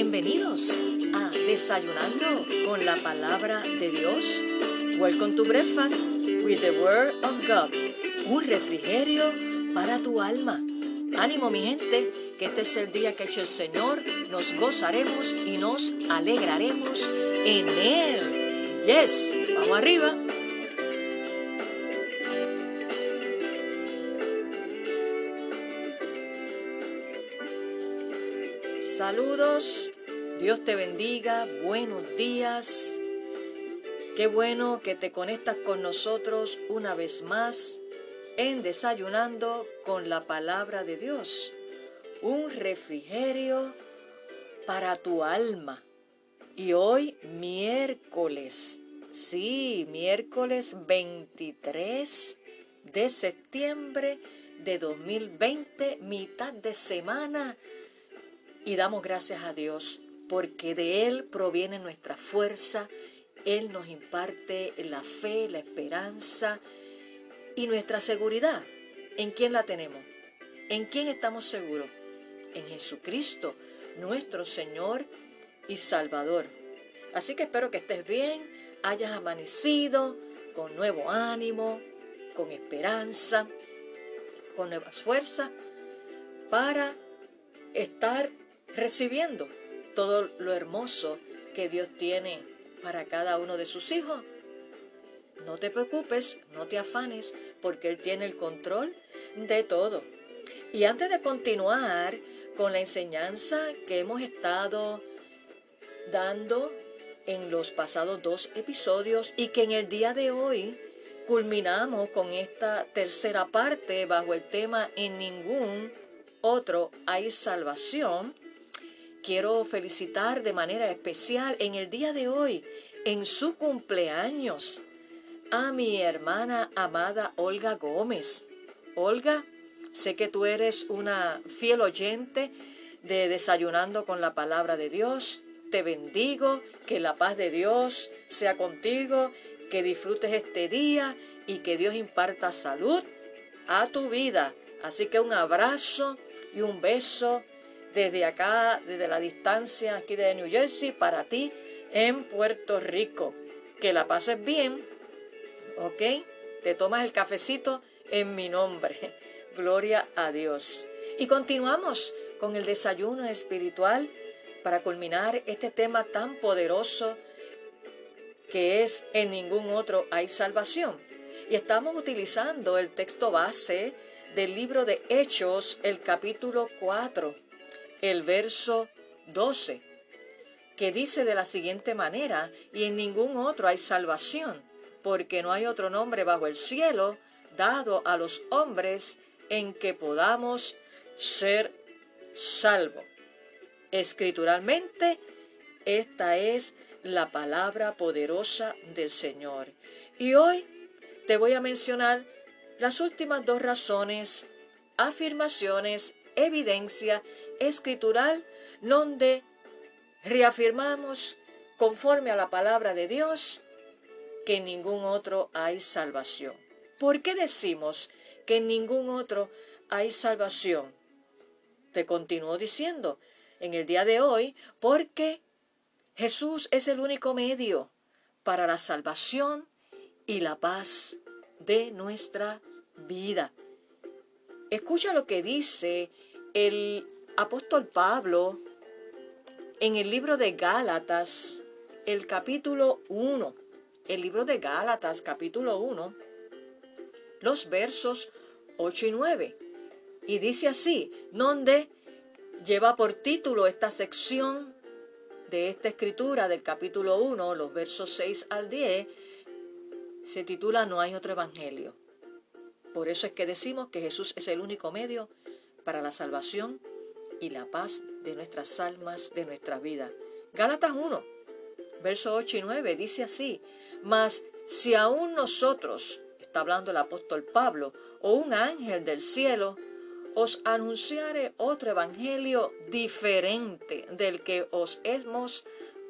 Bienvenidos a Desayunando con la Palabra de Dios. Welcome to breakfast with the Word of God. Un refrigerio para tu alma. Ánimo, mi gente, que este es el día que ha hecho el Señor. Nos gozaremos y nos alegraremos en Él. Yes, vamos arriba. Saludos, Dios te bendiga, buenos días. Qué bueno que te conectas con nosotros una vez más en Desayunando con la Palabra de Dios. Un refrigerio para tu alma. Y hoy miércoles, sí, miércoles 23 de septiembre de 2020, mitad de semana. Y damos gracias a Dios, porque de Él proviene nuestra fuerza, Él nos imparte la fe, la esperanza y nuestra seguridad. ¿En quién la tenemos? ¿En quién estamos seguros? En Jesucristo, nuestro Señor y Salvador. Así que espero que estés bien, hayas amanecido con nuevo ánimo, con esperanza, con nuevas fuerzas para estar recibiendo todo lo hermoso que Dios tiene para cada uno de sus hijos. No te preocupes, no te afanes, porque Él tiene el control de todo. Y antes de continuar con la enseñanza que hemos estado dando en los pasados 2 episodios y que en el día de hoy culminamos con esta tercera parte bajo el tema En ningún otro hay salvación, quiero felicitar de manera especial en el día de hoy, en su cumpleaños, a mi hermana amada Olga Gómez. Olga, sé que tú eres una fiel oyente de Desayunando con la Palabra de Dios. Te bendigo, que la paz de Dios sea contigo, que disfrutes este día y que Dios imparta salud a tu vida. Así que un abrazo y un beso desde acá, desde la distancia aquí de New Jersey, para ti en Puerto Rico. Que la pases bien, ¿ok? Te tomas el cafecito en mi nombre. Gloria a Dios. Y continuamos con el desayuno espiritual para culminar este tema tan poderoso que es En ningún otro hay salvación. Y estamos utilizando el texto base del libro de Hechos, el capítulo 4, el verso 12, que dice de la siguiente manera: y en ningún otro hay salvación, porque no hay otro nombre bajo el cielo dado a los hombres en que podamos ser salvos. Escrituralmente, esta es la palabra poderosa del Señor. Y hoy te voy a mencionar las últimas 2 razones, afirmaciones, evidencia escritural, donde reafirmamos, conforme a la palabra de Dios, que en ningún otro hay salvación. ¿Por qué decimos que en ningún otro hay salvación? Te continúo diciendo en el día de hoy, porque Jesús es el único medio para la salvación y la paz de nuestra vida. Escucha lo que dice el apóstol Pablo en el libro de Gálatas, el capítulo 1, el libro de Gálatas, capítulo 1, los versos 8 y 9. Y dice así, donde lleva por título esta sección de esta escritura del capítulo 1, los versos 6 al 10, se titula No hay otro evangelio. Por eso es que decimos que Jesús es el único medio para la salvación y la paz de nuestras almas, de nuestra vida. Gálatas 1, versos 8 y 9, dice así: mas si aún nosotros, está hablando el apóstol Pablo, o un ángel del cielo, os anunciare otro evangelio diferente del que os hemos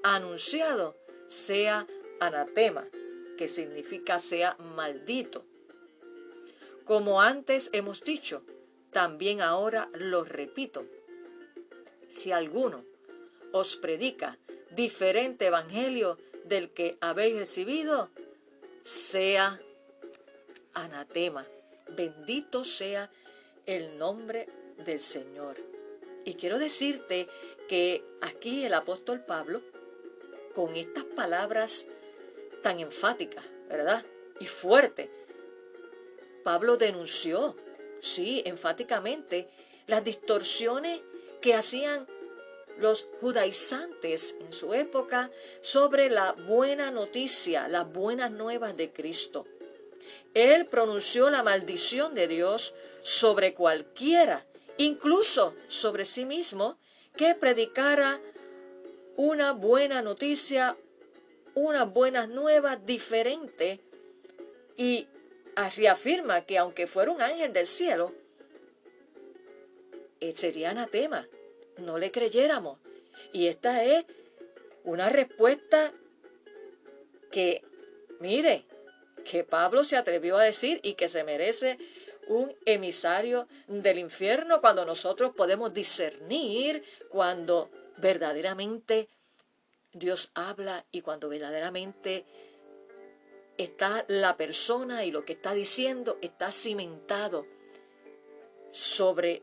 anunciado, sea anatema, que significa sea maldito. Como antes hemos dicho, también ahora lo repito: si alguno os predica diferente evangelio del que habéis recibido, sea anatema. Bendito sea el nombre del Señor. Y quiero decirte que aquí el apóstol Pablo, con estas palabras tan enfáticas, ¿verdad? Y fuerte, Pablo denunció, sí, enfáticamente, las distorsiones que hacían los judaizantes en su época sobre la buena noticia, las buenas nuevas de Cristo. Él pronunció la maldición de Dios sobre cualquiera, incluso sobre sí mismo, que predicara una buena noticia, unas buenas nuevas diferentes, y reafirma que aunque fuera un ángel del cielo, sería anatema, no le creyéramos. Y esta es una respuesta que, mire, que Pablo se atrevió a decir y que se merece un emisario del infierno, cuando nosotros podemos discernir cuando verdaderamente Dios habla y cuando verdaderamente está la persona y lo que está diciendo está cimentado sobre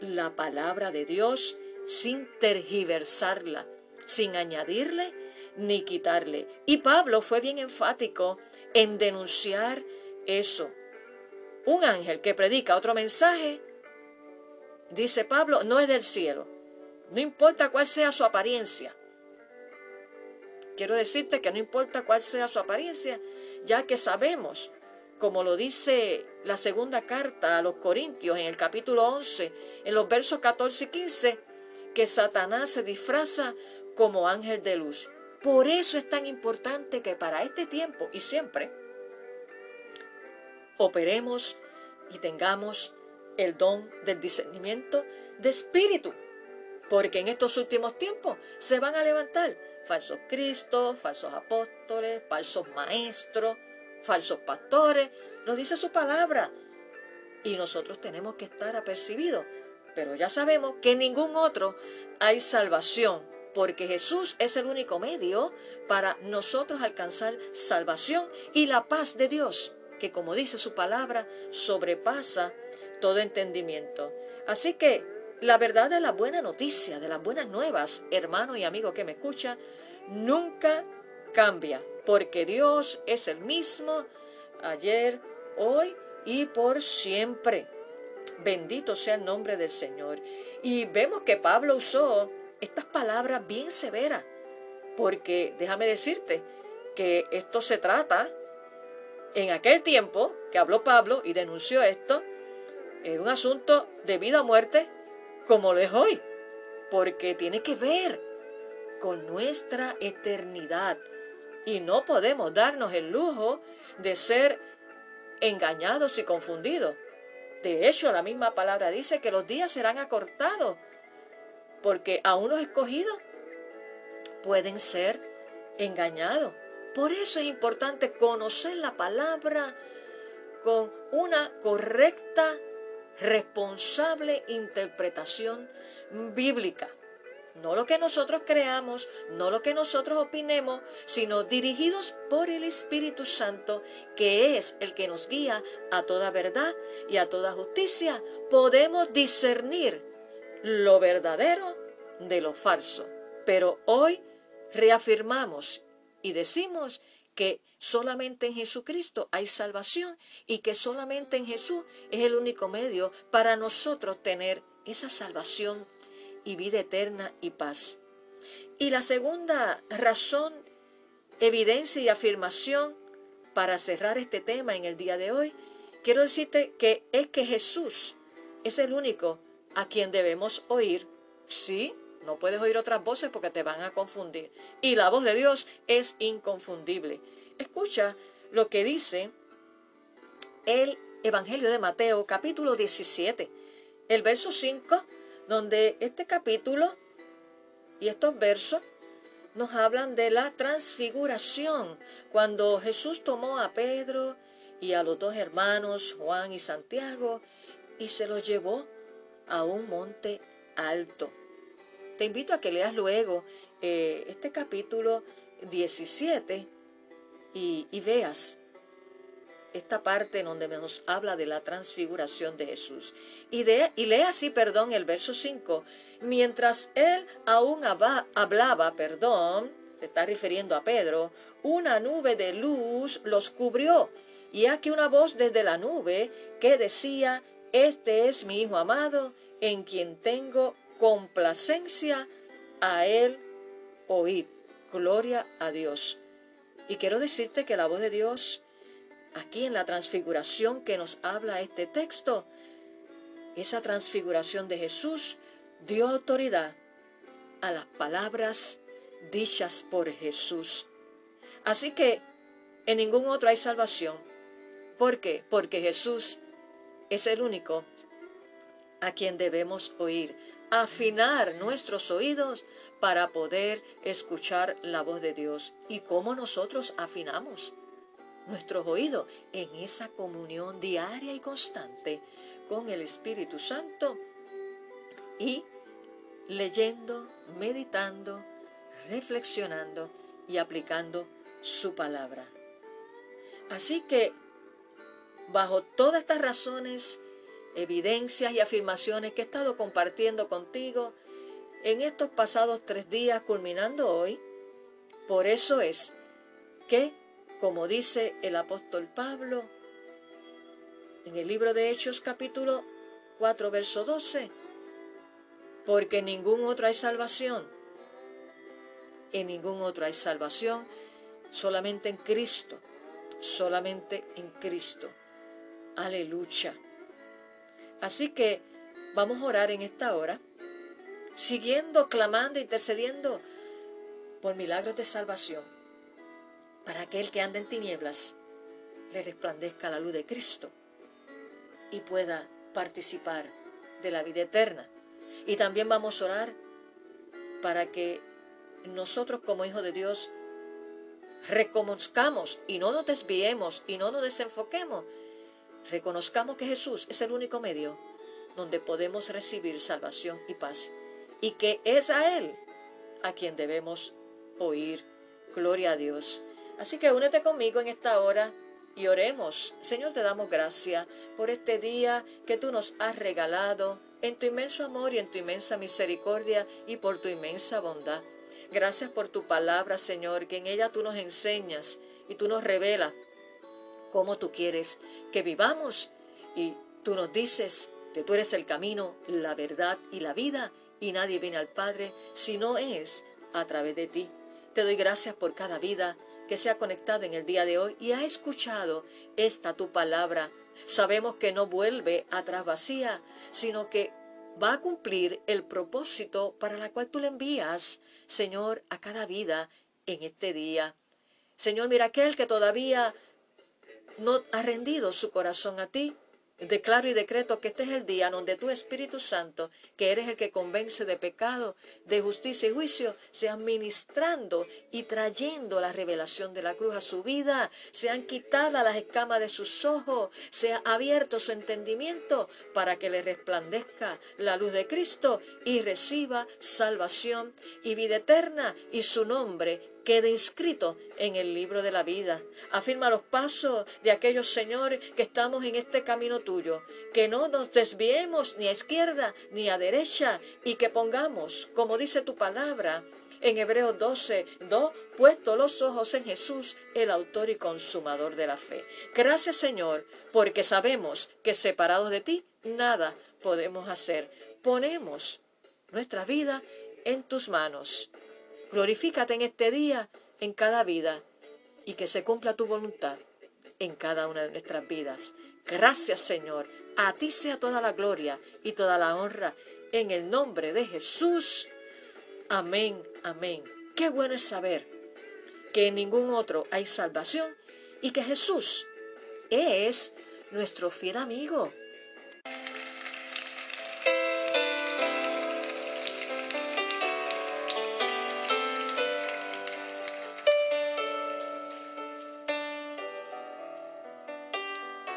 la palabra de Dios, sin tergiversarla, sin añadirle ni quitarle. Y Pablo fue bien enfático en denunciar eso. Un ángel que predica otro mensaje, dice Pablo, no es del cielo, no importa cuál sea su apariencia. Quiero decirte que no importa cuál sea su apariencia, ya que sabemos, como lo dice la segunda carta a los Corintios en el capítulo 11, en los versos 14 y 15, que Satanás se disfraza como ángel de luz. Por eso es tan importante que para este tiempo y siempre operemos y tengamos el don del discernimiento de espíritu, porque en estos últimos tiempos se van a levantar falsos cristos, falsos apóstoles, falsos maestros, falsos pastores, nos dice su palabra, y nosotros tenemos que estar apercibidos. Pero ya sabemos que en ningún otro hay salvación, porque Jesús es el único medio para nosotros alcanzar salvación y la paz de Dios, que como dice su palabra, sobrepasa todo entendimiento. Así que la verdad de la buena noticia, de las buenas nuevas, hermano y amigo que me escucha, nunca cambia, porque Dios es el mismo ayer, hoy y por siempre. Bendito sea el nombre del Señor. Y vemos que Pablo usó estas palabras bien severas, porque déjame decirte que esto se trata, en aquel tiempo que habló Pablo y denunció esto, es un asunto de vida o muerte, como lo es hoy, porque tiene que ver con nuestra eternidad, y no podemos darnos el lujo de ser engañados y confundidos. De hecho, la misma palabra dice que los días serán acortados, porque aún los escogidos pueden ser engañados. Por eso es importante conocer la palabra con una correcta, responsable interpretación bíblica. No lo que nosotros creamos, no lo que nosotros opinemos, sino dirigidos por el Espíritu Santo, que es el que nos guía a toda verdad y a toda justicia, podemos discernir lo verdadero de lo falso. Pero hoy reafirmamos y decimos que solamente en Jesucristo hay salvación, y que solamente en Jesús es el único medio para nosotros tener esa salvación y vida eterna y paz. Y la segunda razón, evidencia y afirmación para cerrar este tema en el día de hoy, quiero decirte que es que Jesús es el único a quien debemos oír. Sí, no puedes oír otras voces porque te van a confundir, y la voz de Dios es inconfundible. Escucha lo que dice el Evangelio de Mateo, capítulo 17, el verso 5, donde este capítulo y estos versos nos hablan de la transfiguración, cuando Jesús tomó a Pedro y a los dos hermanos, Juan y Santiago, y se los llevó a un monte alto. Te invito a que leas luego este capítulo 17 y veas esta parte en donde nos habla de la transfiguración de Jesús. Y lea así, perdón, el verso 5. Mientras él aún hablaba, perdón, se está refiriendo a Pedro, una nube de luz los cubrió. Y aquí una voz desde la nube que decía, este es mi Hijo amado, en quien tengo complacencia, a él oíd. Gloria a Dios. Y quiero decirte que la voz de Dios, aquí en la transfiguración que nos habla este texto, esa transfiguración de Jesús dio autoridad a las palabras dichas por Jesús. Así que en ningún otro hay salvación. ¿Por qué? Porque Jesús es el único a quien debemos oír, afinar nuestros oídos para poder escuchar la voz de Dios. ¿Y cómo nosotros afinamos nuestros oídos? En esa comunión diaria y constante con el Espíritu Santo y leyendo, meditando, reflexionando y aplicando su palabra. Así que, bajo todas estas razones, evidencias y afirmaciones que he estado compartiendo contigo en estos pasados 3 días, culminando hoy, por eso es que, como dice el apóstol Pablo en el libro de Hechos capítulo 4, verso 12, porque en ningún otro hay salvación, en ningún otro hay salvación, solamente en Cristo, solamente en Cristo. Aleluya. Así que vamos a orar en esta hora, siguiendo, clamando, intercediendo por milagros de salvación, para aquel que anda en tinieblas le resplandezca la luz de Cristo y pueda participar de la vida eterna. Y también vamos a orar para que nosotros como hijos de Dios reconozcamos y no nos desviemos y no nos desenfoquemos. Reconozcamos que Jesús es el único medio donde podemos recibir salvación y paz, y que es a Él a quien debemos oír. Gloria a Dios. Así que únete conmigo en esta hora y oremos. Señor, te damos gracias por este día que tú nos has regalado en tu inmenso amor y en tu inmensa misericordia y por tu inmensa bondad. Gracias por tu palabra, Señor, que en ella tú nos enseñas y tú nos revelas cómo tú quieres que vivamos, y tú nos dices que tú eres el camino, la verdad y la vida, y nadie viene al Padre si no es a través de ti. Te doy gracias por cada vida que se ha conectado en el día de hoy y ha escuchado esta tu palabra. Sabemos que no vuelve atrás vacía, sino que va a cumplir el propósito para la cual tú le envías, Señor, a cada vida en este día. Señor, mira aquel que todavía no ha rendido su corazón a ti. Declaro y decreto que este es el día donde tu Espíritu Santo, que eres el que convence de pecado, de justicia y juicio, sean ministrando y trayendo la revelación de la cruz a su vida, sean quitadas las escamas de sus ojos, sea abierto su entendimiento para que le resplandezca la luz de Cristo y reciba salvación y vida eterna, y su nombre quede inscrito en el libro de la vida. Afirma los pasos de aquellos, Señor, que estamos en este camino tuyo, que no nos desviemos ni a izquierda ni a derecha, y que pongamos, como dice tu palabra en Hebreos 12, 2, puesto los ojos en Jesús, el autor y consumador de la fe. Gracias, Señor, porque sabemos que separados de ti, nada podemos hacer. Ponemos nuestra vida en tus manos. Glorifícate en este día, en cada vida, y que se cumpla tu voluntad en cada una de nuestras vidas. Gracias, Señor. A ti sea toda la gloria y toda la honra. En el nombre de Jesús. Amén, amén. Qué bueno es saber que en ningún otro hay salvación y que Jesús es nuestro fiel amigo.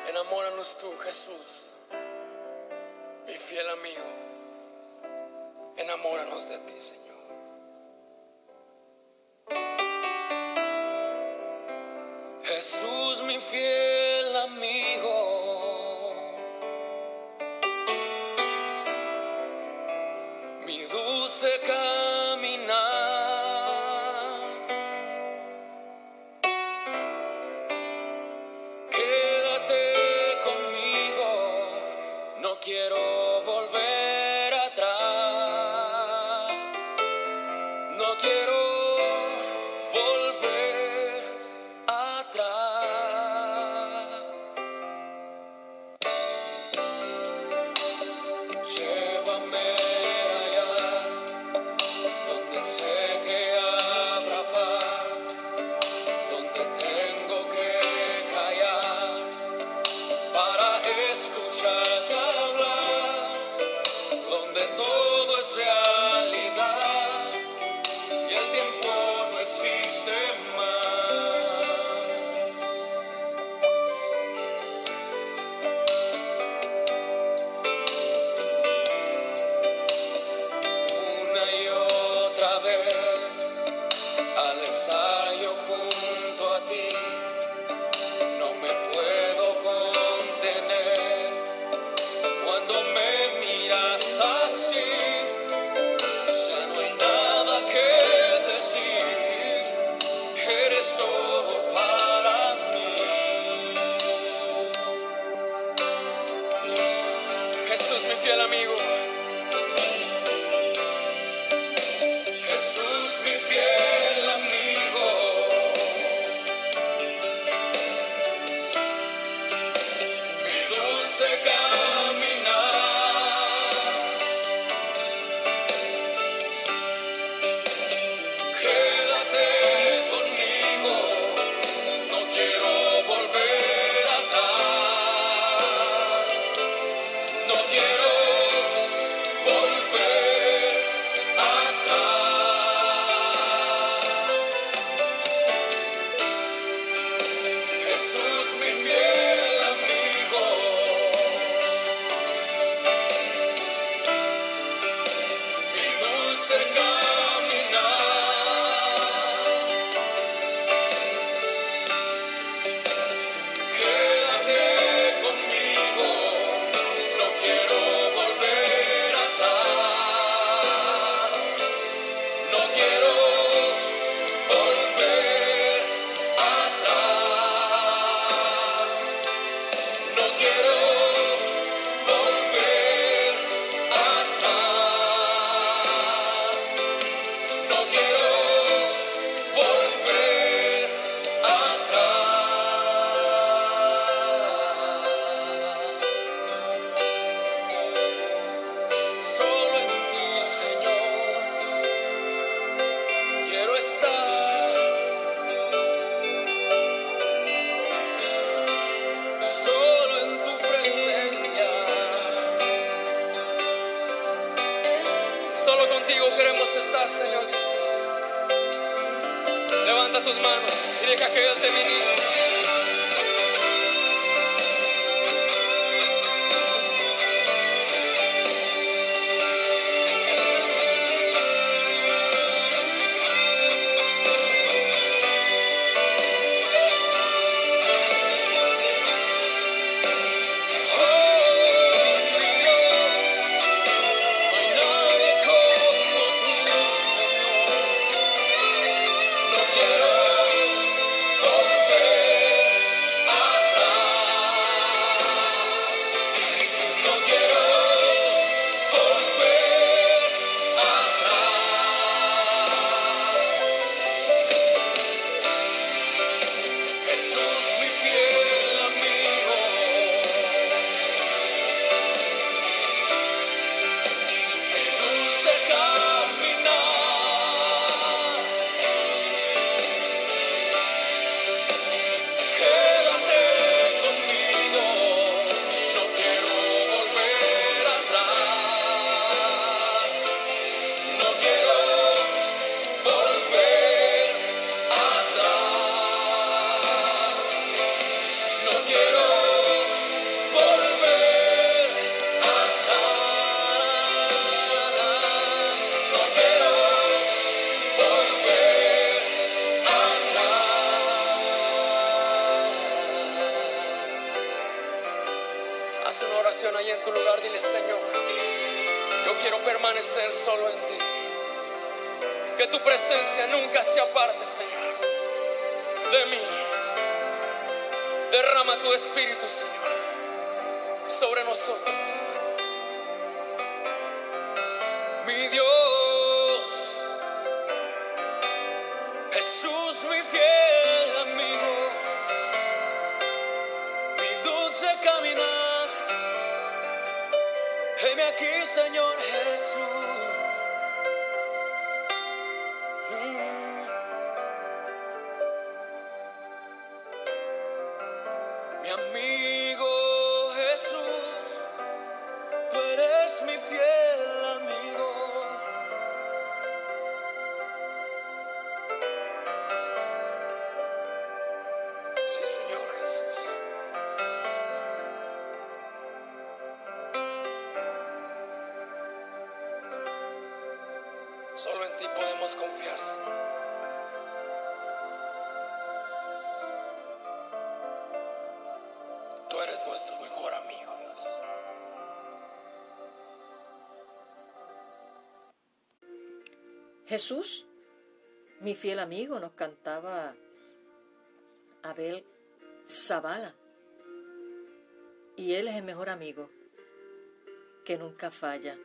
Enamóranos tú, Jesús, mi fiel amigo. enamóranos de ti, Señor. Jesús, mi fiel amigo, mi dulce caminar, quédate conmigo, no quiero volver atrás, no quiero quiero volver. haz una oración ahí en tu lugar. Dile: Señor, yo quiero permanecer solo en ti. Que tu presencia nunca se aparte, Señor, de mí. Derrama tu Espíritu, Señor, sobre nosotros. Mi Dios, Jesús, mi fiel amigo, mi dulce caminar. Heme aquí, Señor Jesús. Jesús, mi fiel amigo, nos cantaba Abel Zavala. Y él es el mejor amigo que nunca falla.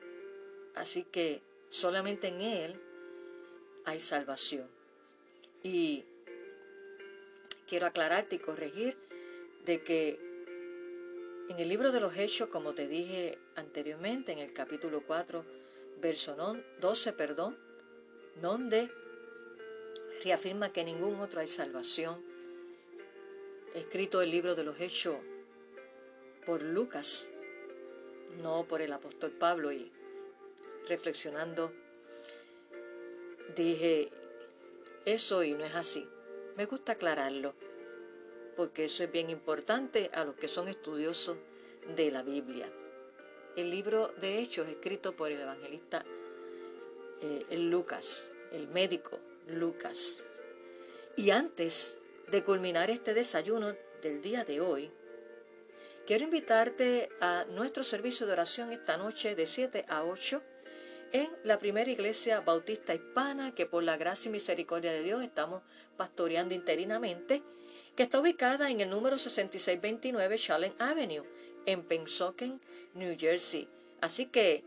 Así que solamente en él hay salvación. Y quiero aclararte y corregir de que en el libro de los Hechos, como te dije anteriormente, en el capítulo 4, verso 12, donde reafirma que ningún otro hay salvación, escrito el libro de los Hechos por Lucas, no por el apóstol Pablo. Y reflexionando dije eso, y no es así. Me gusta aclararlo porque eso es bien importante a los que son estudiosos de la Biblia. El libro de Hechos, escrito por el evangelista Lucas, el médico Lucas. Y antes de culminar este desayuno del día de hoy, quiero invitarte a nuestro servicio de oración esta noche de 7 a 8 en la Primera Iglesia Bautista Hispana, que por la gracia y misericordia de Dios estamos pastoreando interinamente, que está ubicada en el número 6629 Challen Avenue en Pennsauken, New Jersey. Así que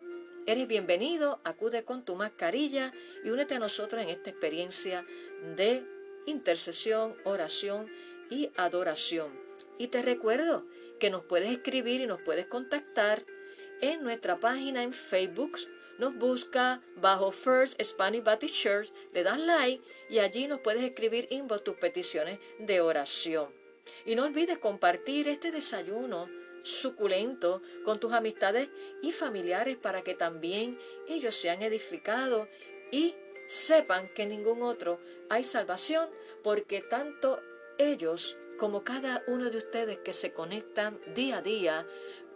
eres bienvenido, acude con tu mascarilla y únete a nosotros en esta experiencia de intercesión, oración y adoración. Y te recuerdo que nos puedes escribir y nos puedes contactar en nuestra página en Facebook. Nos busca bajo First Spanish Baptist Church, le das like y allí nos puedes escribir inbox tus peticiones de oración. Y no olvides compartir este desayuno suculento con tus amistades y familiares para que también ellos sean edificados y sepan que en ningún otro hay salvación, porque tanto ellos como cada uno de ustedes que se conectan día a día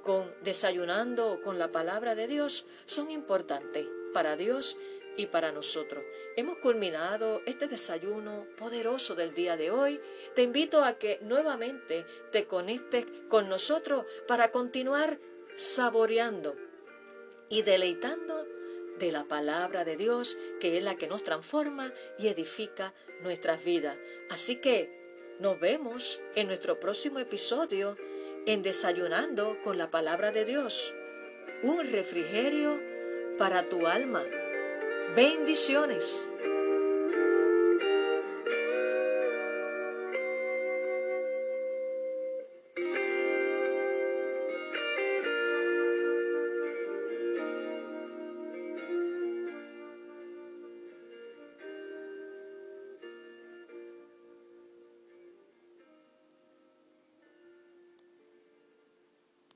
con Desayunando con la Palabra de Dios son importantes para Dios y para nosotros. Hemos culminado este desayuno poderoso del día de hoy. Te invito a que nuevamente te conectes con nosotros para continuar saboreando y deleitando de la palabra de Dios, que es la que nos transforma y edifica nuestras vidas. Así que nos vemos en nuestro próximo episodio en Desayunando con la Palabra de Dios. Un refrigerio para tu alma. Bendiciones.